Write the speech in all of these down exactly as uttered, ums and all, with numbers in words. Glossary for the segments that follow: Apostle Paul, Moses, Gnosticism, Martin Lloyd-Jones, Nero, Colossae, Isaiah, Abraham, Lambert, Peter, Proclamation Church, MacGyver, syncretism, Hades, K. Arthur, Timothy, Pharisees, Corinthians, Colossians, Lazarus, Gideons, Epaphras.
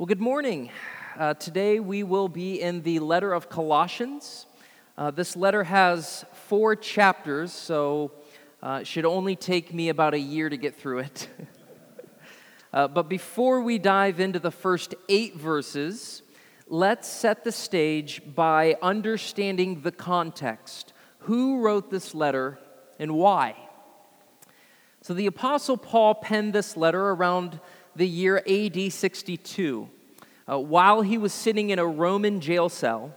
Well, good morning. Uh, today we will be in the letter of Colossians. Uh, this letter has four chapters, so uh, it should only take me about a year to get through it. uh, but before we dive into the first eight verses, let's set the stage by understanding the context. Who wrote this letter and why? So the Apostle Paul penned this letter around the year A D sixty-two, uh, while he was sitting in a Roman jail cell,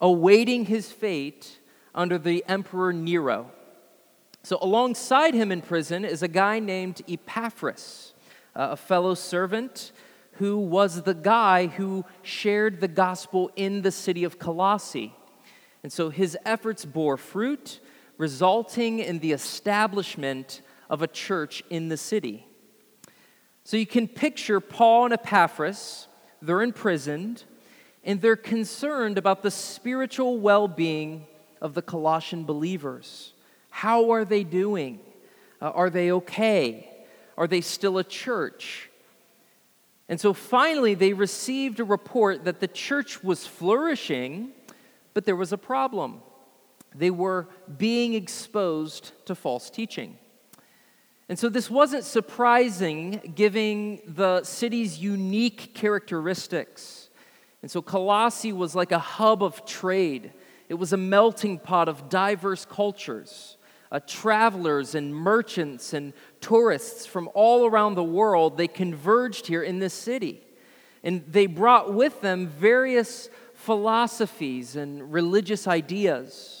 awaiting his fate under the Emperor Nero. So alongside him in prison is a guy named Epaphras, uh, a fellow servant who was the guy who shared the gospel in the city of Colossae. And so his efforts bore fruit, resulting in the establishment of a church in the city. So you can picture Paul and Epaphras, they're imprisoned, and they're concerned about the spiritual well-being of the Colossian believers. How are they doing? Uh, are they okay? Are they still a church? And so finally, they received a report that the church was flourishing, but there was a problem. They were being exposed to false teaching. And so this wasn't surprising, given the city's unique characteristics. And so Colossae was like a hub of trade. It was a melting pot of diverse cultures. Uh, travelers and merchants and tourists from all around the world, they converged here in this city. And they brought with them various philosophies and religious ideas.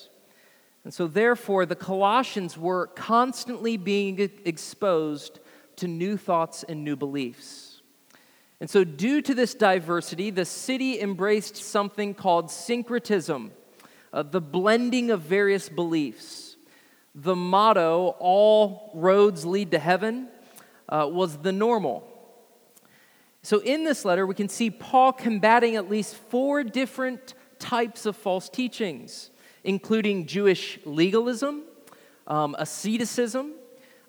And so therefore, the Colossians were constantly being exposed to new thoughts and new beliefs. And so due to this diversity, the city embraced something called syncretism, uh, the blending of various beliefs. The motto, all roads lead to heaven, uh, was the normal. So in this letter, we can see Paul combating at least four different types of false teachings, including Jewish legalism, um, asceticism,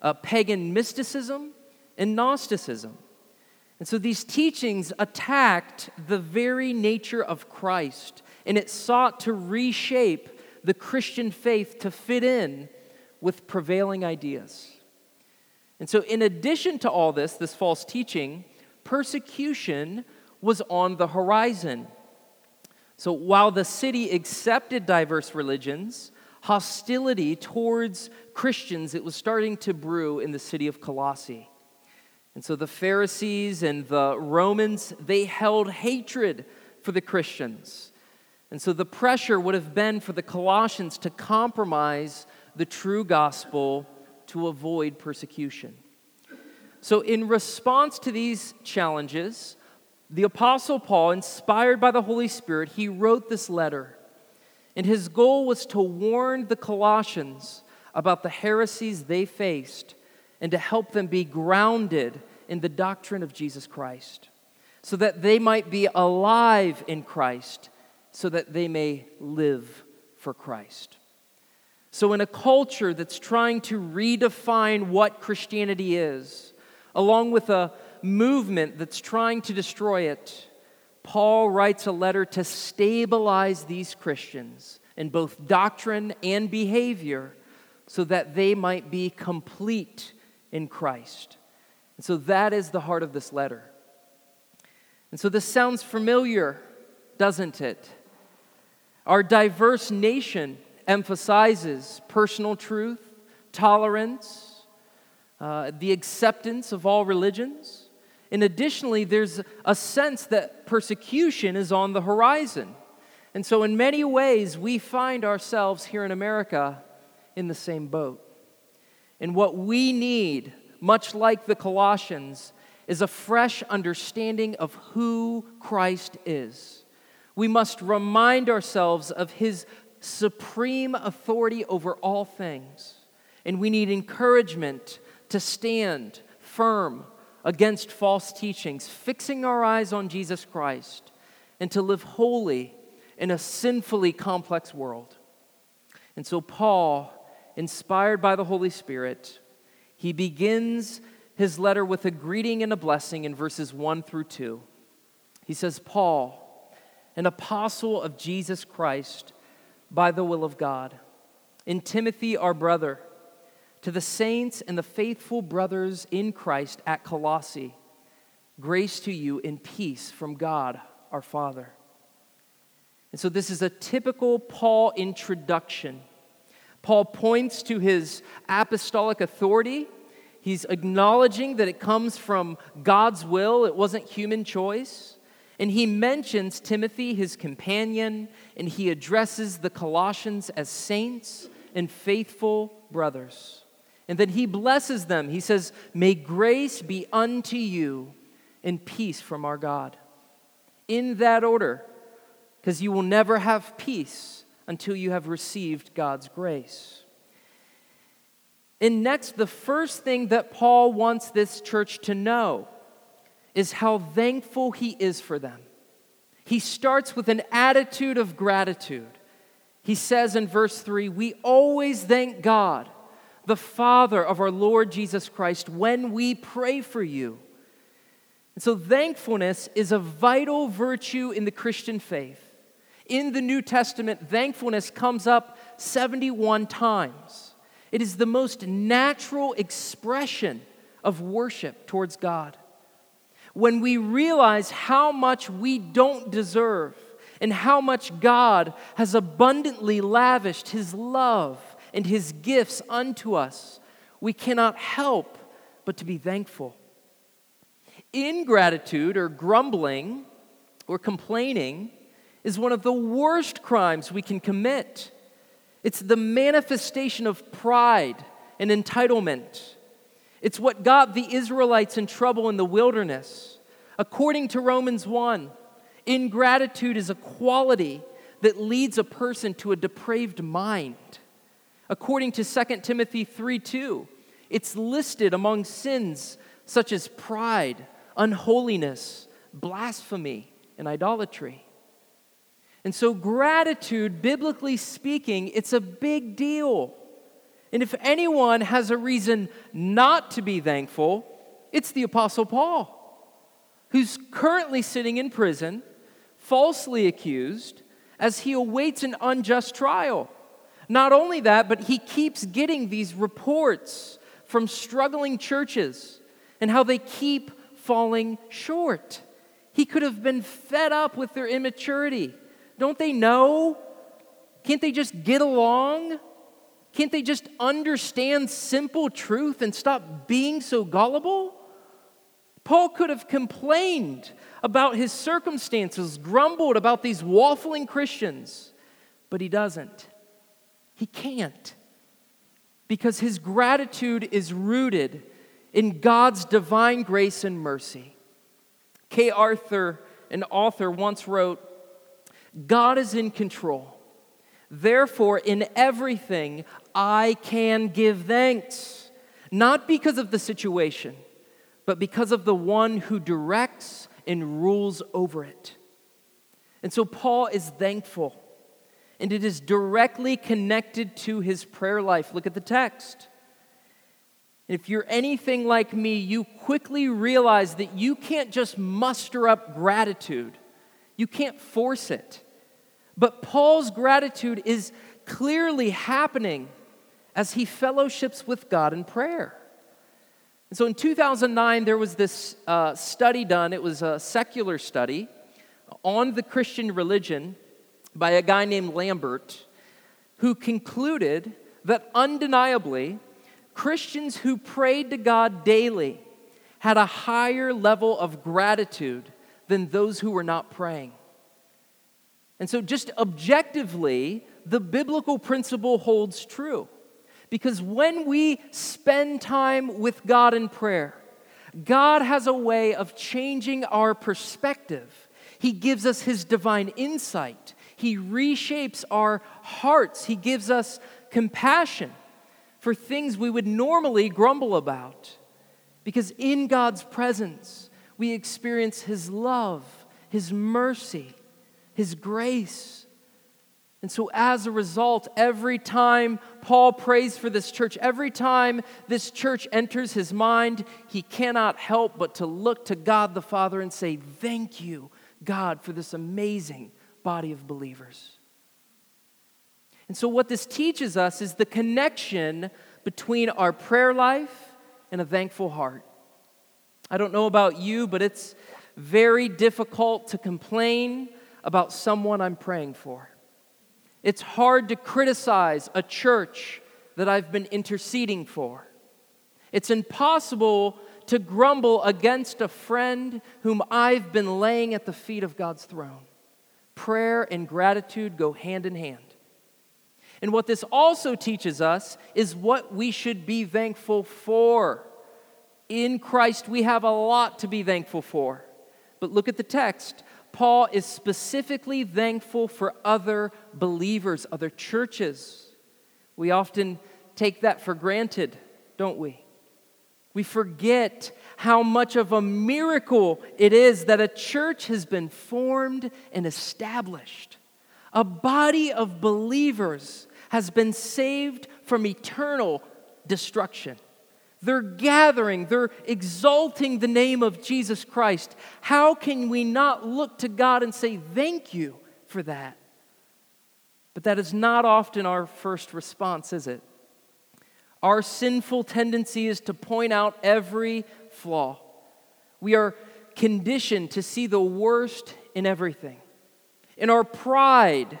uh, pagan mysticism, and Gnosticism. And so these teachings attacked the very nature of Christ, and it sought to reshape the Christian faith to fit in with prevailing ideas. And so in addition to all this, this false teaching, persecution was on the horizon. So while the city accepted diverse religions, hostility towards Christians, it was starting to brew in the city of Colossae. And so the Pharisees and the Romans, they held hatred for the Christians. And so the pressure would have been for the Colossians to compromise the true gospel to avoid persecution. So in response to these challenges, the Apostle Paul, inspired by the Holy Spirit, he wrote this letter. And his goal was to warn the Colossians about the heresies they faced and to help them be grounded in the doctrine of Jesus Christ so that they might be alive in Christ, so that they may live for Christ. So in a culture that's trying to redefine what Christianity is, along with a movement that's trying to destroy it, Paul writes a letter to stabilize these Christians in both doctrine and behavior so that they might be complete in Christ. And so that is the heart of this letter. And so this sounds familiar, doesn't it? Our diverse nation emphasizes personal truth, tolerance, uh, the acceptance of all religions. And additionally, there's a sense that persecution is on the horizon. And so in many ways, we find ourselves here in America in the same boat. And what we need, much like the Colossians, is a fresh understanding of who Christ is. We must remind ourselves of his supreme authority over all things. And we need encouragement to stand firm against false teachings, fixing our eyes on Jesus Christ, and to live holy in a sinfully complex world. And so Paul, inspired by the Holy Spirit, he begins his letter with a greeting and a blessing in verses one through two. He says, Paul, an apostle of Jesus Christ by the will of God, and Timothy, our brother, to the saints and the faithful brothers in Christ at Colossae, grace to you and peace from God our Father. And so this is a typical Paul introduction. Paul points to his apostolic authority. He's acknowledging that it comes from God's will. It wasn't human choice. And he mentions Timothy, his companion, and he addresses the Colossians as saints and faithful brothers. And then he blesses them. He says, may grace be unto you and peace from our God. In that order, because you will never have peace until you have received God's grace. And next, the first thing that Paul wants this church to know is how thankful he is for them. He starts with an attitude of gratitude. He says in verse three, we always thank God, the Father of our Lord Jesus Christ, when we pray for you. And so thankfulness is a vital virtue in the Christian faith. In the New Testament, thankfulness comes up seventy-one times. It is the most natural expression of worship towards God. When we realize how much we don't deserve and how much God has abundantly lavished His love and His gifts unto us, we cannot help but to be thankful. Ingratitude or grumbling or complaining is one of the worst crimes we can commit. It's the manifestation of pride and entitlement. It's what got the Israelites in trouble in the wilderness. According to Romans one, ingratitude is a quality that leads a person to a depraved mind. According to Second Timothy three two, it's listed among sins such as pride, unholiness, blasphemy, and idolatry. And so gratitude, biblically speaking, it's a big deal. And if anyone has a reason not to be thankful, it's the Apostle Paul, who's currently sitting in prison, falsely accused, as he awaits an unjust trial. Not only that, but he keeps getting these reports from struggling churches and how they keep falling short. He could have been fed up with their immaturity. Don't they know? Can't they just get along? Can't they just understand simple truth and stop being so gullible? Paul could have complained about his circumstances, grumbled about these waffling Christians, but he doesn't. He can't, because his gratitude is rooted in God's divine grace and mercy. K. Arthur, an author, once wrote, God is in control. Therefore, in everything, I can give thanks, not because of the situation, but because of the one who directs and rules over it. And so Paul is thankful, and it is directly connected to his prayer life. Look at the text. If you're anything like me, you quickly realize that you can't just muster up gratitude. You can't force it. But Paul's gratitude is clearly happening as he fellowships with God in prayer. And so in two thousand nine, there was this uh, study done. It was a secular study on the Christian religion by a guy named Lambert, who concluded that undeniably, Christians who prayed to God daily had a higher level of gratitude than those who were not praying. And so just objectively, the biblical principle holds true. Because when we spend time with God in prayer, God has a way of changing our perspective. He gives us His divine insight. He reshapes our hearts. He gives us compassion for things we would normally grumble about. Because in God's presence, we experience His love, His mercy, His grace. And so as a result, every time Paul prays for this church, every time this church enters his mind, he cannot help but to look to God the Father and say, thank you, God for this amazing body of believers. And so what this teaches us is the connection between our prayer life and a thankful heart. I don't know about you, but it's very difficult to complain about someone I'm praying for. It's hard to criticize a church that I've been interceding for. It's impossible to grumble against a friend whom I've been laying at the feet of God's throne. Prayer and gratitude go hand in hand. And what this also teaches us is what we should be thankful for. In Christ, we have a lot to be thankful for. But look at the text. Paul is specifically thankful for other believers, other churches. We often take that for granted, don't we? We forget how much of a miracle it is that a church has been formed and established. A body of believers has been saved from eternal destruction. They're gathering, they're exalting the name of Jesus Christ. How can we not look to God and say thank you for that? But that is not often our first response, is it? Our sinful tendency is to point out every flaw. We are conditioned to see the worst in everything. In our pride,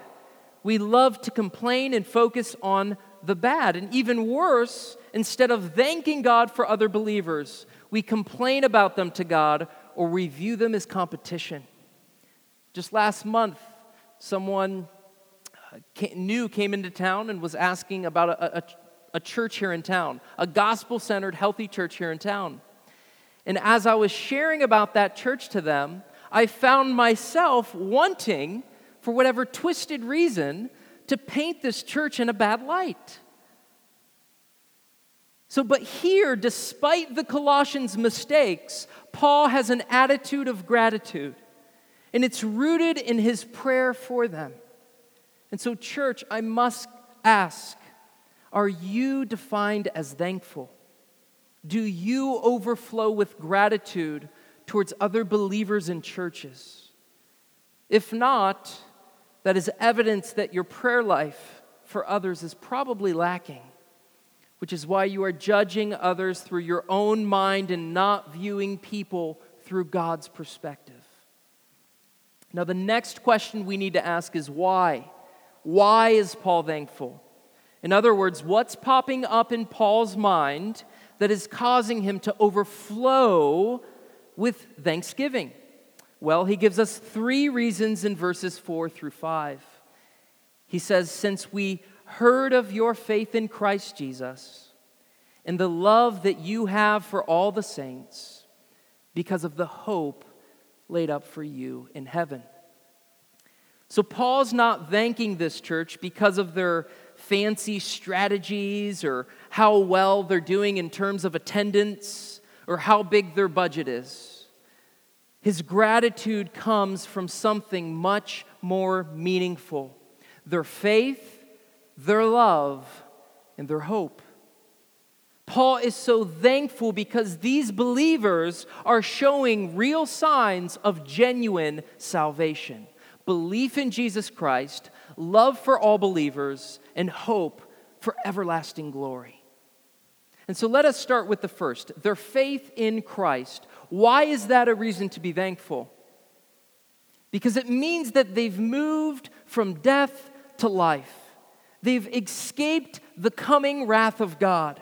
we love to complain and focus on the bad. And even worse, instead of thanking God for other believers, we complain about them to God or we view them as competition. Just last month, someone new came into town and was asking about a, a A church here in town, a gospel-centered, healthy church here in town. And as I was sharing about that church to them, I found myself wanting, for whatever twisted reason, to paint this church in a bad light. So, but here, despite the Colossians' mistakes, Paul has an attitude of gratitude, and it's rooted in his prayer for them. And so, church, I must ask, are you defined as thankful? Do you overflow with gratitude towards other believers and churches? If not, that is evidence that your prayer life for others is probably lacking, which is why you are judging others through your own mind and not viewing people through God's perspective. Now, the next question we need to ask is why? Why is Paul thankful? In other words, what's popping up in Paul's mind that is causing him to overflow with thanksgiving? Well, he gives us three reasons in verses four through five. He says, "Since we heard of your faith in Christ Jesus and the love that you have for all the saints, because of the hope laid up for you in heaven." So Paul's not thanking this church because of their fancy strategies or how well they're doing in terms of attendance or how big their budget is. His gratitude comes from something much more meaningful: their faith, their love, and their hope. Paul is so thankful because these believers are showing real signs of genuine salvation: belief in Jesus Christ, love for all believers, and hope for everlasting glory. And so let us start with the first, their faith in Christ. Why is that a reason to be thankful? Because it means that they've moved from death to life. They've escaped the coming wrath of God,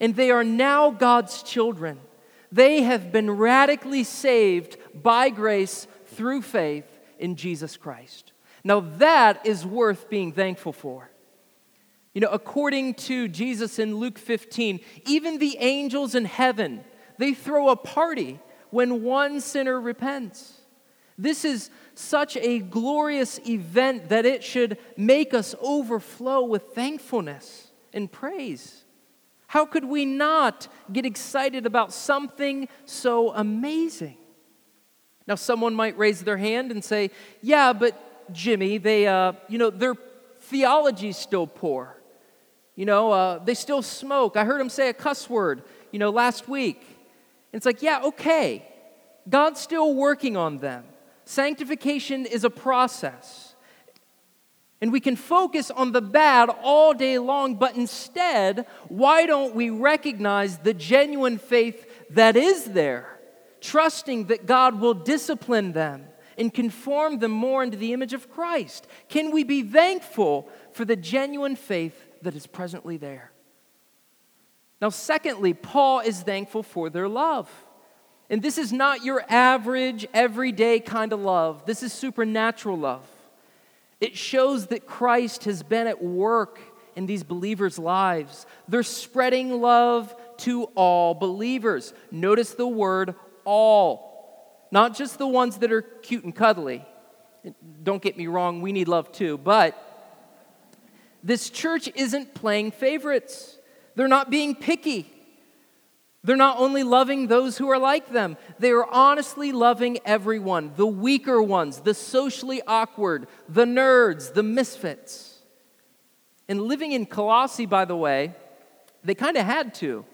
and they are now God's children. They have been radically saved by grace through faith in Jesus Christ. Now that is worth being thankful for. You know, according to Jesus in Luke fifteen, even the angels in heaven, they throw a party when one sinner repents. This is such a glorious event that it should make us overflow with thankfulness and praise. How could we not get excited about something so amazing? Now, someone might raise their hand and say, "Yeah, but Jimmy, they, uh, you know, their theology's still poor. You know, uh, they still smoke. I heard them say a cuss word, you know, last week." And it's like, yeah, okay, God's still working on them. Sanctification is a process. And we can focus on the bad all day long, but instead, why don't we recognize the genuine faith that is there, trusting that God will discipline them and conform them more into the image of Christ? Can we be thankful for the genuine faith that is presently there? Now, secondly, Paul is thankful for their love. And this is not your average, everyday kind of love. This is supernatural love. It shows that Christ has been at work in these believers' lives. They're spreading love to all believers. Notice the word all, not just the ones that are cute and cuddly. Don't get me wrong, we need love too, but this church isn't playing favorites. They're not being picky. They're not only loving those who are like them. They are honestly loving everyone, the weaker ones, the socially awkward, the nerds, the misfits. And living in Colossae, by the way, they kind of had to.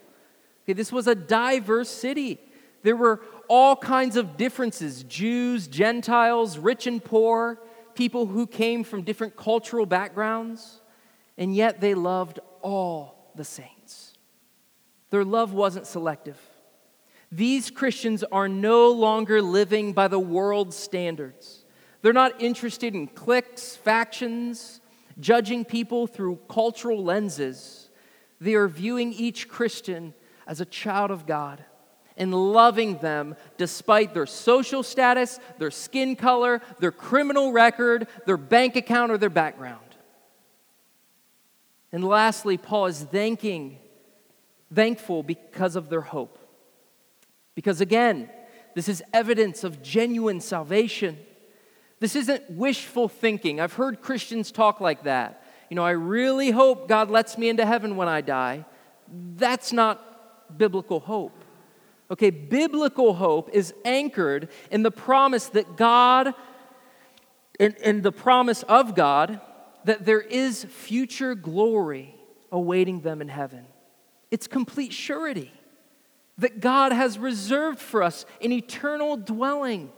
Okay, this was a diverse city. There were all kinds of differences, Jews, Gentiles, rich and poor, people who came from different cultural backgrounds, and yet they loved all the saints. Their love wasn't selective. These Christians are no longer living by the world's standards. They're not interested in cliques, factions, judging people through cultural lenses. They are viewing each Christian as a child of God and loving them despite their social status, their skin color, their criminal record, their bank account, or their background. And lastly, Paul is thanking Thankful because of their hope. Because again, this is evidence of genuine salvation. This isn't wishful thinking. I've heard Christians talk like that. You know, I really hope God lets me into heaven when I die. That's not biblical hope. Okay, biblical hope is anchored in the promise that God, in, in the promise of God, that there is future glory awaiting them in heaven. It's complete surety that God has reserved for us an eternal dwelling,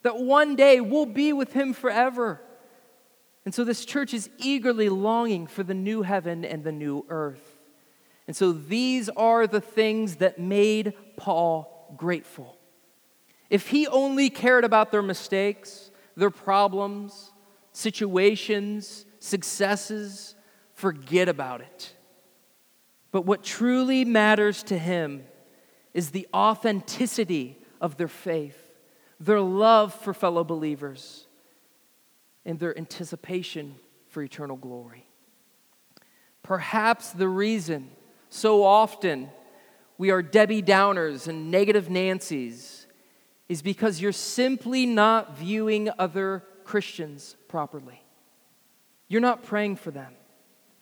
that one day we'll be with Him forever. And so this church is eagerly longing for the new heaven and the new earth. And so these are the things that made Paul grateful. If he only cared about their mistakes, their problems, situations, successes, forget about it. But what truly matters to him is the authenticity of their faith, their love for fellow believers, and their anticipation for eternal glory. Perhaps the reason so often we are Debbie Downers and negative Nancys is because you're simply not viewing other Christians properly. You're not praying for them,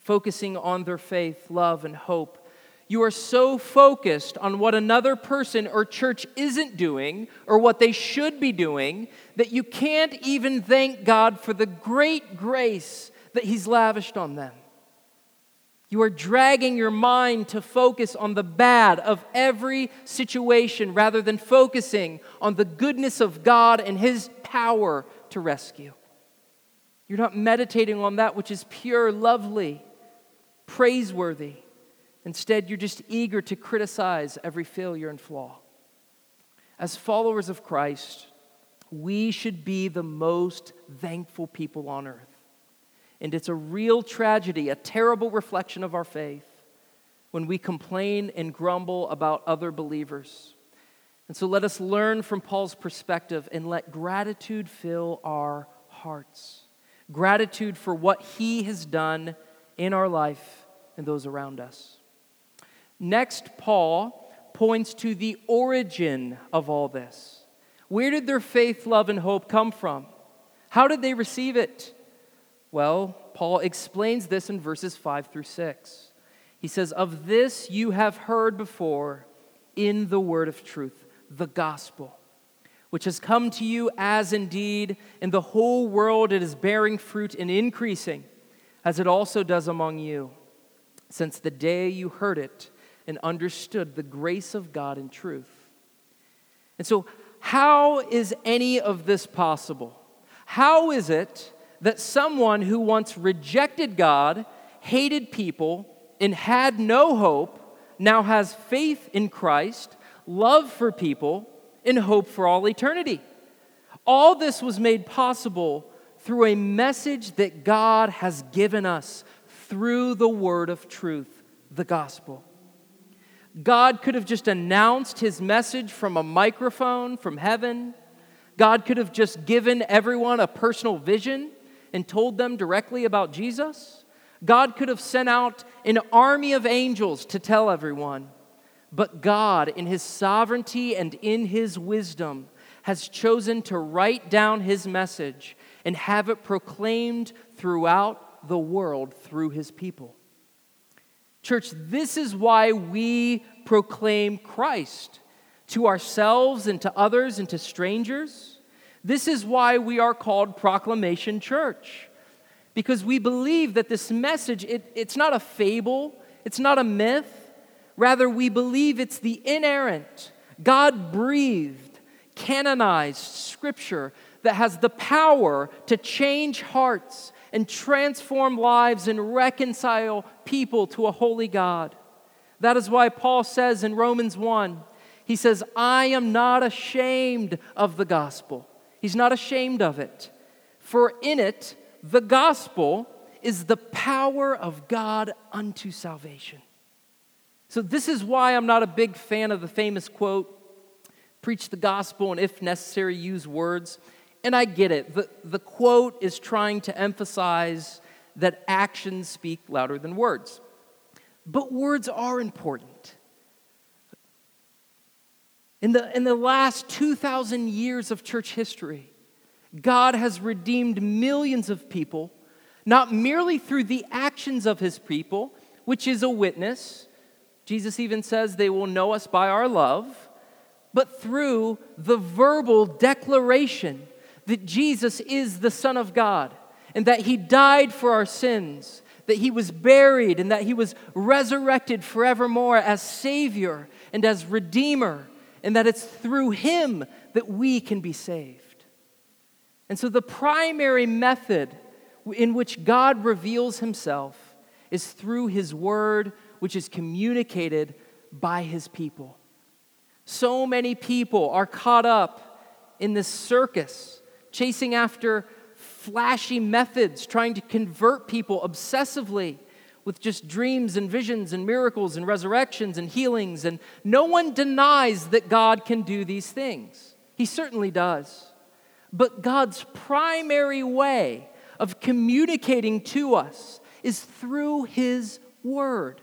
focusing on their faith, love, and hope. You are so focused on what another person or church isn't doing or what they should be doing that you can't even thank God for the great grace that He's lavished on them. You are dragging your mind to focus on the bad of every situation rather than focusing on the goodness of God and His power to rescue. You're not meditating on that which is pure, lovely, praiseworthy. Instead, you're just eager to criticize every failure and flaw. As followers of Christ, we should be the most thankful people on earth. And it's a real tragedy, a terrible reflection of our faith, when we complain and grumble about other believers. And so let us learn from Paul's perspective and let gratitude fill our hearts. Gratitude for what He has done in our life and those around us. Next, Paul points to the origin of all this. Where did their faith, love, and hope come from? How did they receive it? Well, Paul explains this in verses five through six. He says, "Of this you have heard before in the word of truth, the gospel, which has come to you as indeed in the whole world it is bearing fruit and increasing, as it also does among you, since the day you heard it and understood the grace of God in truth." And so how is any of this possible? How is it that someone who once rejected God, hated people, and had no hope, now has faith in Christ, love for people, and hope for all eternity? All this was made possible through a message that God has given us through the word of truth, the gospel. God could have just announced his message from a microphone from heaven. God could have just given everyone a personal vision and told them directly about Jesus. God could have sent out an army of angels to tell everyone. But God, in his sovereignty and in his wisdom, has chosen to write down his message and have it proclaimed throughout the world through his people. Church, this is why we proclaim Christ to ourselves and to others and to strangers. This is why we are called Proclamation Church, because we believe that this message, it, it's not a fable, it's not a myth. Rather, we believe it's the inerrant, God-breathed, canonized Scripture that has the power to change hearts and transform lives and reconcile people to a holy God. That is why Paul says in Romans one, he says, I am not ashamed of the gospel. He's not ashamed of it. For in it, the gospel is the power of God unto salvation. So this is why I'm not a big fan of the famous quote, preach the gospel and if necessary use words. And I get it. The, the quote is trying to emphasize that actions speak louder than words. But words are important. In the, in the last two thousand years of church history, God has redeemed millions of people, not merely through the actions of his people, which is a witness. Jesus even says they will know us by our love, but through the verbal declaration that Jesus is the Son of God, and that he died for our sins, that he was buried, and that he was resurrected forevermore as Savior and as Redeemer, and that it's through him that we can be saved. And so the primary method in which God reveals himself is through his word, which is communicated by his people. So many people are caught up in this circus, chasing after flashy methods, trying to convert people obsessively with just dreams and visions and miracles and resurrections and healings. And no one denies that God can do these things. He certainly does. But God's primary way of communicating to us is through his word.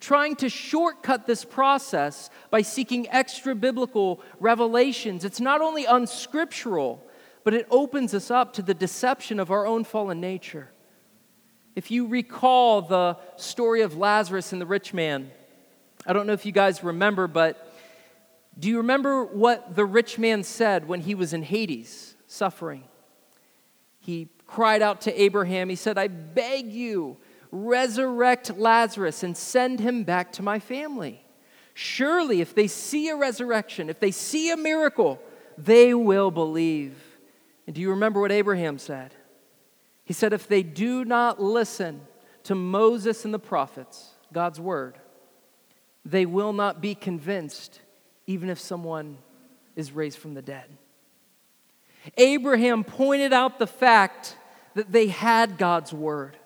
Trying to shortcut this process by seeking extra-biblical revelations, it's not only unscriptural, but it opens us up to the deception of our own fallen nature. If you recall the story of Lazarus and the rich man, I don't know if you guys remember, but do you remember what the rich man said when he was in Hades, suffering? He cried out to Abraham. He said, I beg you, resurrect Lazarus and send him back to my family. Surely if they see a resurrection, if they see a miracle, they will believe. And do you remember what Abraham said? He said, if they do not listen to Moses and the prophets, God's word, they will not be convinced even if someone is raised from the dead. Abraham pointed out the fact that they had God's word.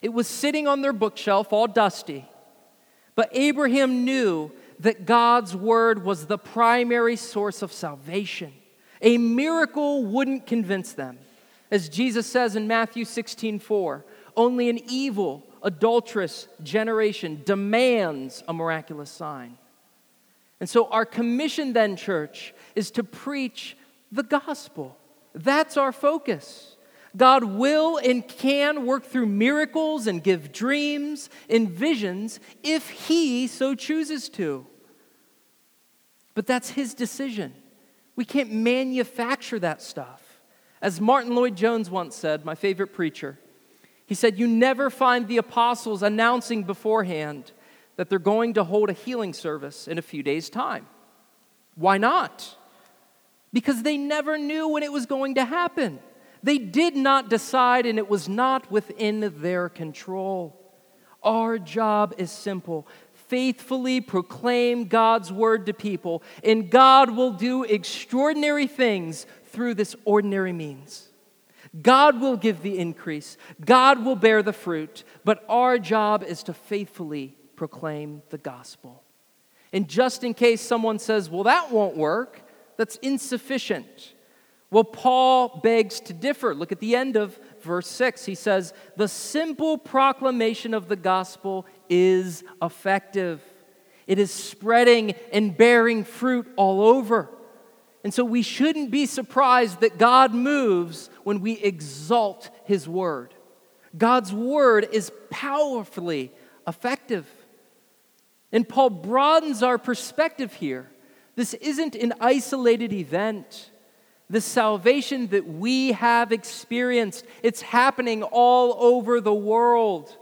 It was sitting on their bookshelf all dusty. But Abraham knew that God's word was the primary source of salvation. A miracle wouldn't convince them. As Jesus says in Matthew sixteen four, only an evil, adulterous generation demands a miraculous sign. And so our commission then, church, is to preach the gospel. That's our focus. God will and can work through miracles and give dreams and visions if he so chooses to. But that's his decision. We can't manufacture that stuff. As Martin Lloyd-Jones once said, my favorite preacher, he said, you never find the apostles announcing beforehand that they're going to hold a healing service in a few days' time. Why not? because they never knew when it was going to happen. They did not decide, and it was not within their control. Our job is simple. Faithfully proclaim God's word to people, and God will do extraordinary things through this ordinary means. God will give the increase. God will bear the fruit, but our job is to faithfully proclaim the gospel. And just in case someone says, well, that won't work, that's insufficient. Well, Paul begs to differ. Look at the end of verse six. He says, the simple proclamation of the gospel is effective. It is spreading and bearing fruit all over. And so we shouldn't be surprised that God moves when we exalt his word. God's word is powerfully effective. And Paul broadens our perspective here. This isn't an isolated event. The salvation that we have experienced, it's happening all over the world.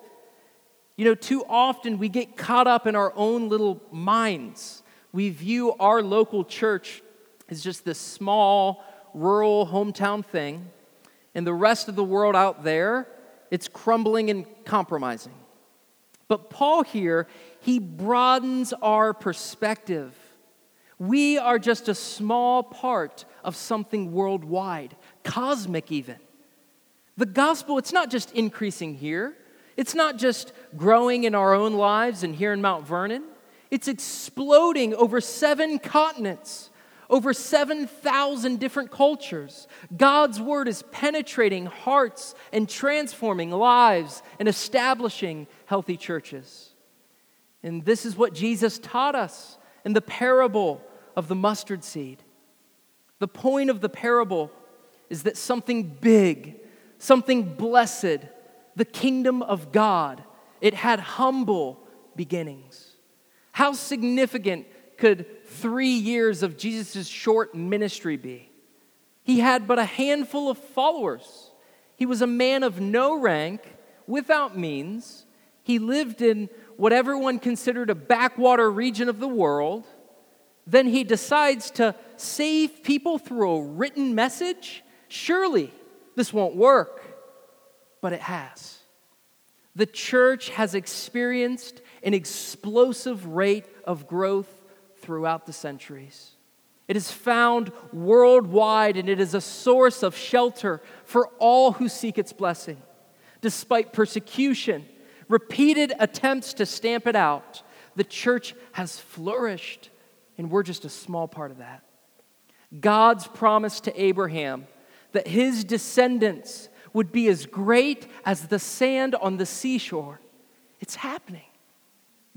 You know, too often we get caught up in our own little minds. We view our local church is just this small, rural, hometown thing, and the rest of the world out there, it's crumbling and compromising. But Paul here, he broadens our perspective. We are just a small part of something worldwide, cosmic even. The gospel, it's not just increasing here. It's not just growing in our own lives and here in Mount Vernon. It's exploding over seven continents. Over seven thousand different cultures. God's word is penetrating hearts and transforming lives and establishing healthy churches. And this is what Jesus taught us in the parable of the mustard seed. The point of the parable is that something big, something blessed, the kingdom of God, it had humble beginnings. How significant could three years of Jesus' short ministry be? He had but a handful of followers. He was a man of no rank, without means. He lived in what everyone considered a backwater region of the world. Then he decides to save people through a written message? Surely this won't work, but it has. The church has experienced an explosive rate of growth throughout the centuries. It is found worldwide, and it is a source of shelter for all who seek its blessing. Despite persecution, repeated attempts to stamp it out, the church has flourished, and we're just a small part of that. God's promise to Abraham that his descendants would be as great as the sand on the seashore, it's happening.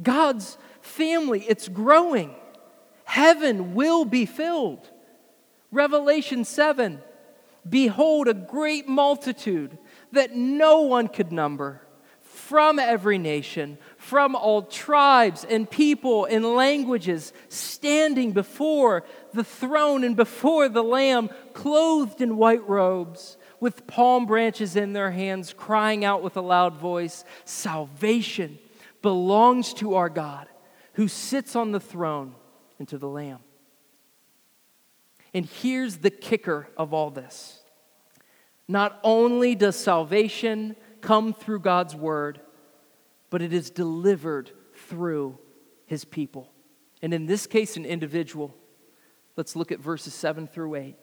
God's family, it's growing. Heaven will be filled. Revelation seven, behold, a great multitude that no one could number, from every nation, from all tribes and people and languages, standing before the throne and before the Lamb, clothed in white robes, with palm branches in their hands, crying out with a loud voice, salvation belongs to our God, who sits on the throne, and to the Lamb. And here's the kicker of all this. Not only does salvation come through God's word, but it is delivered through his people. And in this case, an individual. Let's look at verses seven through eight.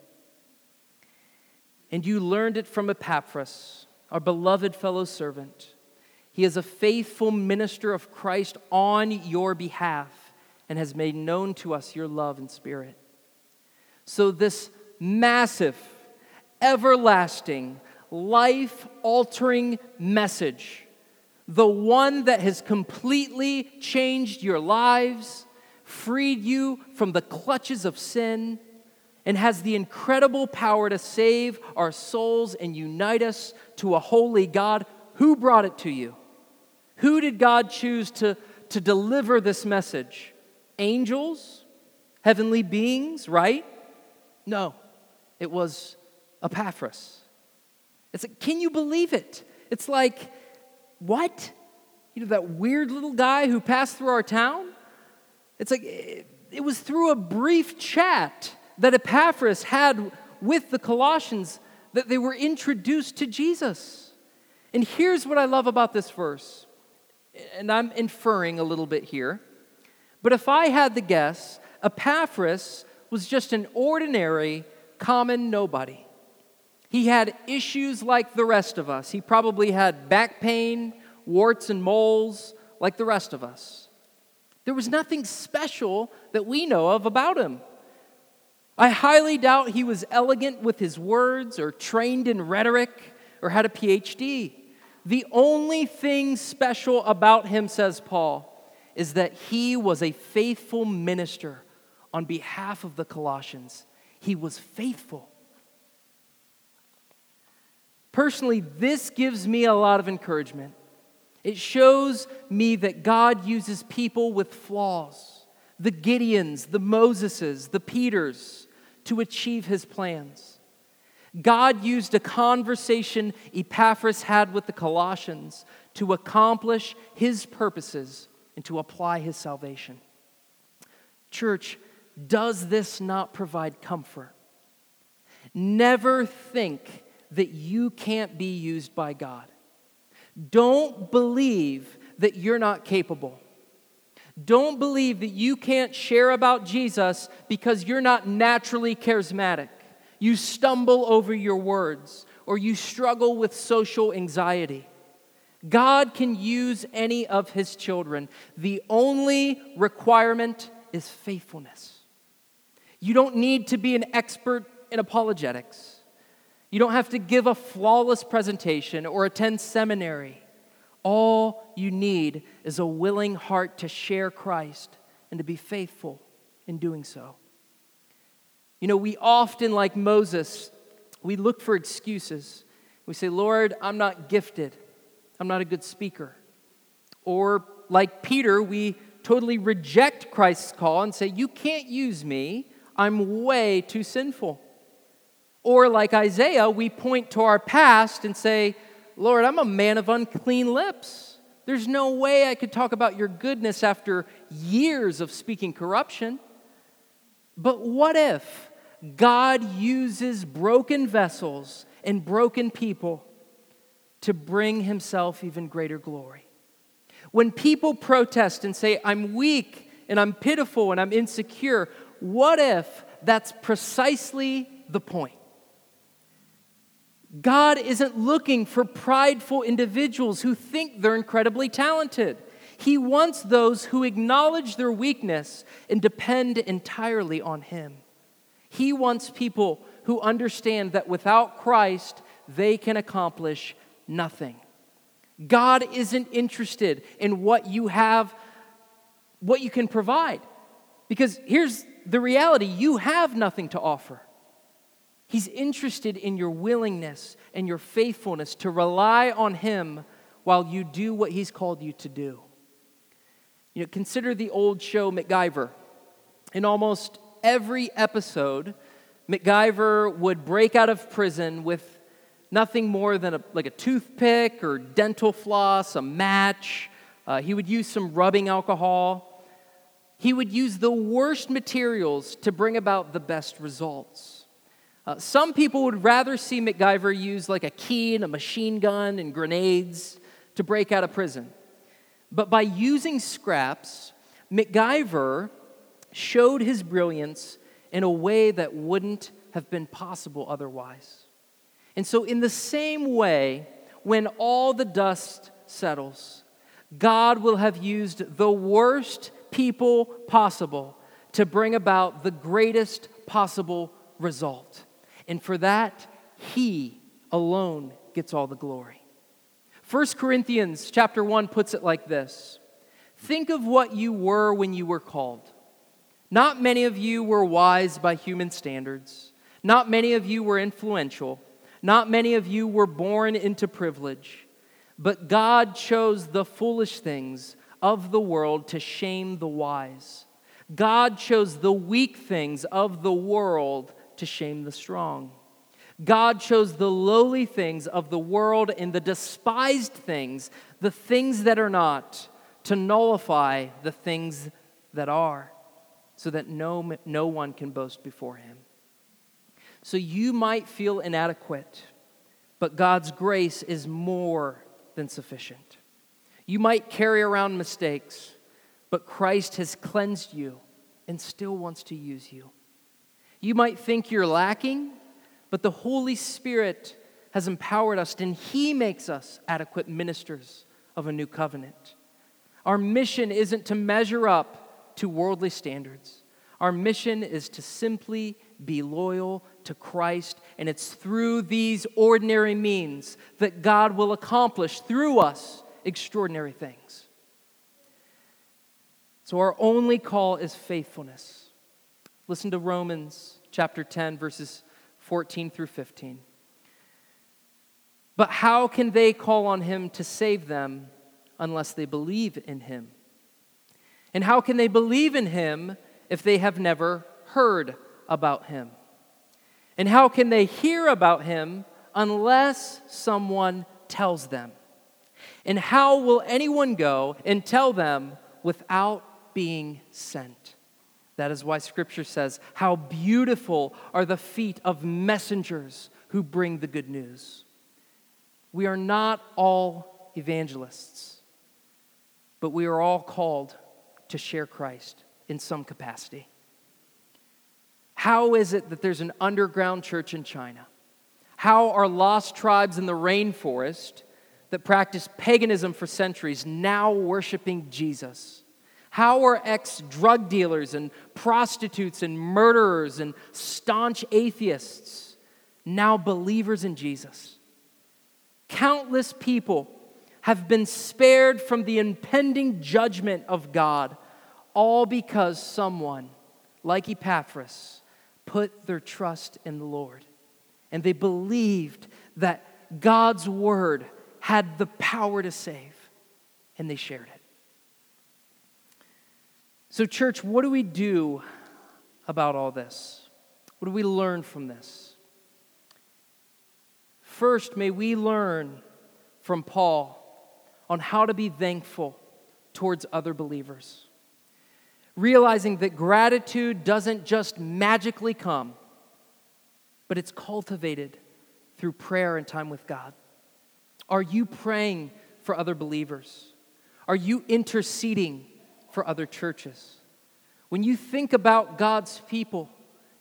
And you learned it from Epaphras, our beloved fellow servant. He is a faithful minister of Christ on your behalf, and has made known to us your love and spirit. So this massive, everlasting, life-altering message, the one that has completely changed your lives, freed you from the clutches of sin, and has the incredible power to save our souls and unite us to a holy God. Who brought it to you? Who did God choose to, to deliver this message? Angels, heavenly beings, right? No, it was Epaphras. It's like, can you believe it? It's like, what? You know, that weird little guy who passed through our town? It's like, it, it was through a brief chat that Epaphras had with the Colossians, that they were introduced to Jesus. And here's what I love about this verse, and I'm inferring a little bit here, but if I had to guess, Epaphras was just an ordinary, common nobody. He had issues like the rest of us. He probably had back pain, warts and moles, like the rest of us. There was nothing special that we know of about him. I highly doubt he was elegant with his words or trained in rhetoric or had a P H D. The only thing special about him, says Paul, is that he was a faithful minister on behalf of the Colossians. He was faithful. Personally, this gives me a lot of encouragement. It shows me that God uses people with flaws, the Gideons, the Moseses, the Peters, to achieve his plans. God used a conversation Epaphras had with the Colossians to accomplish his purposes and to apply his salvation. Church, does this not provide comfort? Never think that you can't be used by God. Don't believe that you're not capable. Don't believe that you can't share about Jesus because you're not naturally charismatic. You stumble over your words, or you struggle with social anxiety. God can use any of his children. The only requirement is faithfulness. You don't need to be an expert in apologetics. You don't have to give a flawless presentation or attend seminary. All you need is a willing heart to share Christ and to be faithful in doing so. You know, we often, like Moses, we look for excuses. We say, Lord, I'm not gifted. I'm not a good speaker. Or like Peter, we totally reject Christ's call and say, you can't use me. I'm way too sinful. Or like Isaiah, we point to our past and say, Lord, I'm a man of unclean lips. There's no way I could talk about your goodness after years of speaking corruption. But what if God uses broken vessels and broken people to bring himself even greater glory? When people protest and say, I'm weak and I'm pitiful and I'm insecure, what if that's precisely the point? God isn't looking for prideful individuals who think they're incredibly talented. He wants those who acknowledge their weakness and depend entirely on him. He wants people who understand that without Christ, they can accomplish nothing. God isn't interested in what you have, what you can provide. Because here's the reality, you have nothing to offer. He's interested in your willingness and your faithfulness to rely on him while you do what he's called you to do. You know, consider the old show MacGyver. In almost every episode, MacGyver would break out of prison with nothing more than a, like a toothpick or dental floss, a match. Uh, he would use some rubbing alcohol. He would use the worst materials to bring about the best results. Uh, some people would rather see MacGyver use like a key and a machine gun and grenades to break out of prison. But by using scraps, MacGyver showed his brilliance in a way that wouldn't have been possible otherwise. And so in the same way, when all the dust settles, God will have used the worst people possible to bring about the greatest possible result. And for that, he alone gets all the glory. First Corinthians chapter one puts it like this. Think of what you were when you were called. Not many of you were wise by human standards. Not many of you were influential. Not many of you were born into privilege. But God chose the foolish things of the world to shame the wise. God chose the weak things of the world to shame the strong. God chose the lowly things of the world and the despised things, the things that are not, to nullify the things that are, so that no, no one can boast before him. So you might feel inadequate, but God's grace is more than sufficient. You might carry around mistakes, but Christ has cleansed you and still wants to use you. You might think you're lacking, but the Holy Spirit has empowered us, and He makes us adequate ministers of a new covenant. Our mission isn't to measure up to worldly standards. Our mission is to simply be loyal to Christ, and it's through these ordinary means that God will accomplish through us extraordinary things. So our only call is faithfulness. Listen to Romans chapter ten, verses fourteen through fifteen. But how can they call on Him to save them unless they believe in Him? And how can they believe in Him if they have never heard about Him? And how can they hear about Him unless someone tells them? And how will anyone go and tell them without being sent? That is why Scripture says, how beautiful are the feet of messengers who bring the good news. We are not all evangelists, but we are all called to share Christ in some capacity. How is it that there's an underground church in China? How are lost tribes in the rainforest that practiced paganism for centuries now worshiping Jesus? How are ex-drug dealers and prostitutes and murderers and staunch atheists now believers in Jesus? Countless people have been spared from the impending judgment of God, all because someone, like Epaphras, put their trust in the Lord. And they believed that God's word had the power to save, and they shared it. So, church, what do we do about all this? What do we learn from this? First, may we learn from Paul on how to be thankful towards other believers, realizing that gratitude doesn't just magically come, but it's cultivated through prayer and time with God. Are you praying for other believers? Are you interceding for other churches? When you think about God's people,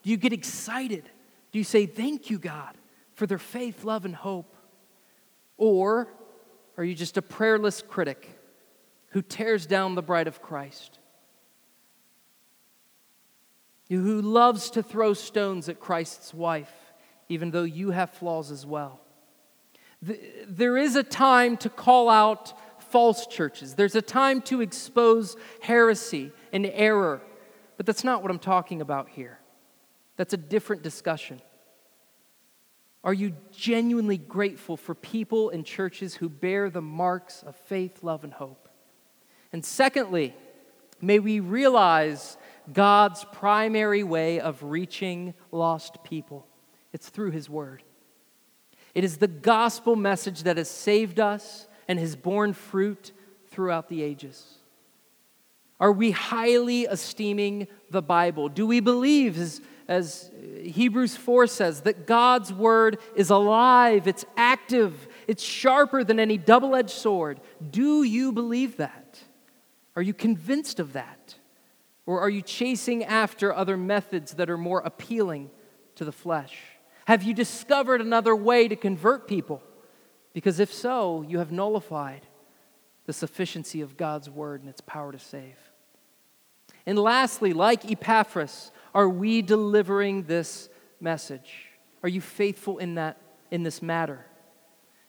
do you get excited? Do you say, thank you, God, for their faith, love, and hope? Or are you just a prayerless critic who tears down the bride of Christ, who loves to throw stones at Christ's wife, even though you have flaws as well? There is a time to call out false churches. There's a time to expose heresy and error, but that's not what I'm talking about here. That's a different discussion. Are you genuinely grateful for people and churches who bear the marks of faith, love, and hope? And secondly, may we realize God's primary way of reaching lost people. It's through His word. It is the gospel message that has saved us and has borne fruit throughout the ages. Are we highly esteeming the Bible? Do we believe, as As Hebrews four says, that God's word is alive, it's active, it's sharper than any double-edged sword? Do you believe that? Are you convinced of that? Or are you chasing after other methods that are more appealing to the flesh? Have you discovered another way to convert people? Because if so, you have nullified the sufficiency of God's word and its power to save. And lastly, like Epaphras, are we delivering this message? Are you faithful in that, in this matter?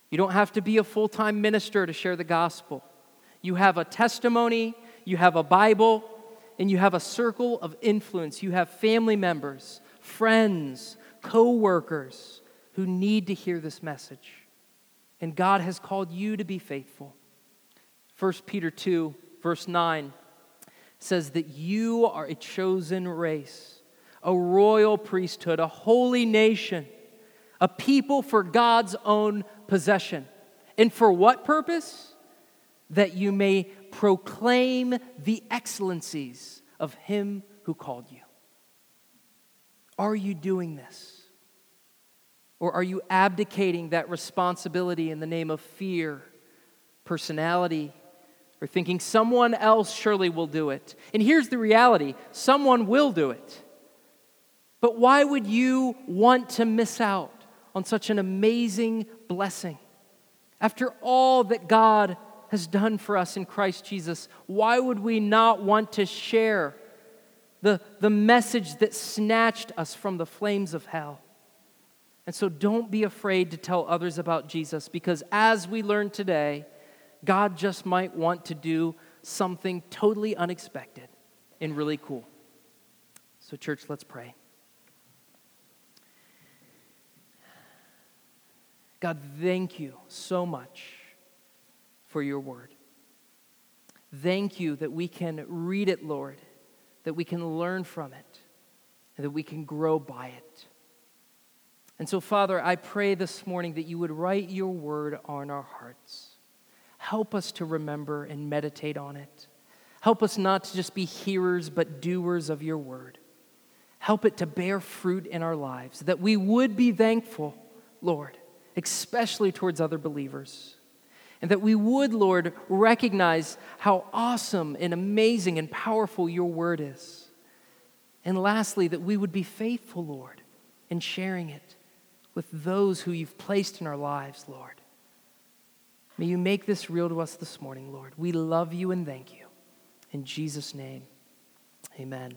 You don't have to be a full-time minister to share the gospel. You have a testimony, you have a Bible, and you have a circle of influence. You have family members, friends, co-workers who need to hear this message. And God has called you to be faithful. First Peter two, verse nine says that you are a chosen race, a royal priesthood, a holy nation, a people for God's own possession. And for what purpose? That you may proclaim the excellencies of Him who called you. Are you doing this? Or are you abdicating that responsibility in the name of fear, personality, or thinking someone else surely will do it? And here's the reality. Someone will do it. But why would you want to miss out on such an amazing blessing? After all that God has done for us in Christ Jesus, why would we not want to share the, the message that snatched us from the flames of hell? And so don't be afraid to tell others about Jesus, because as we learned today, God just might want to do something totally unexpected and really cool. So church, let's pray. God, thank you so much for your word. Thank you that we can read it, Lord, that we can learn from it, and that we can grow by it. And so, Father, I pray this morning that you would write your word on our hearts. Help us to remember and meditate on it. Help us not to just be hearers, but doers of your word. Help it to bear fruit in our lives, that we would be thankful, Lord, especially towards other believers. And that we would, Lord, recognize how awesome and amazing and powerful your word is. And lastly, that we would be faithful, Lord, in sharing it with those who you've placed in our lives, Lord. May you make this real to us this morning, Lord. We love you and thank you. In Jesus' name, amen.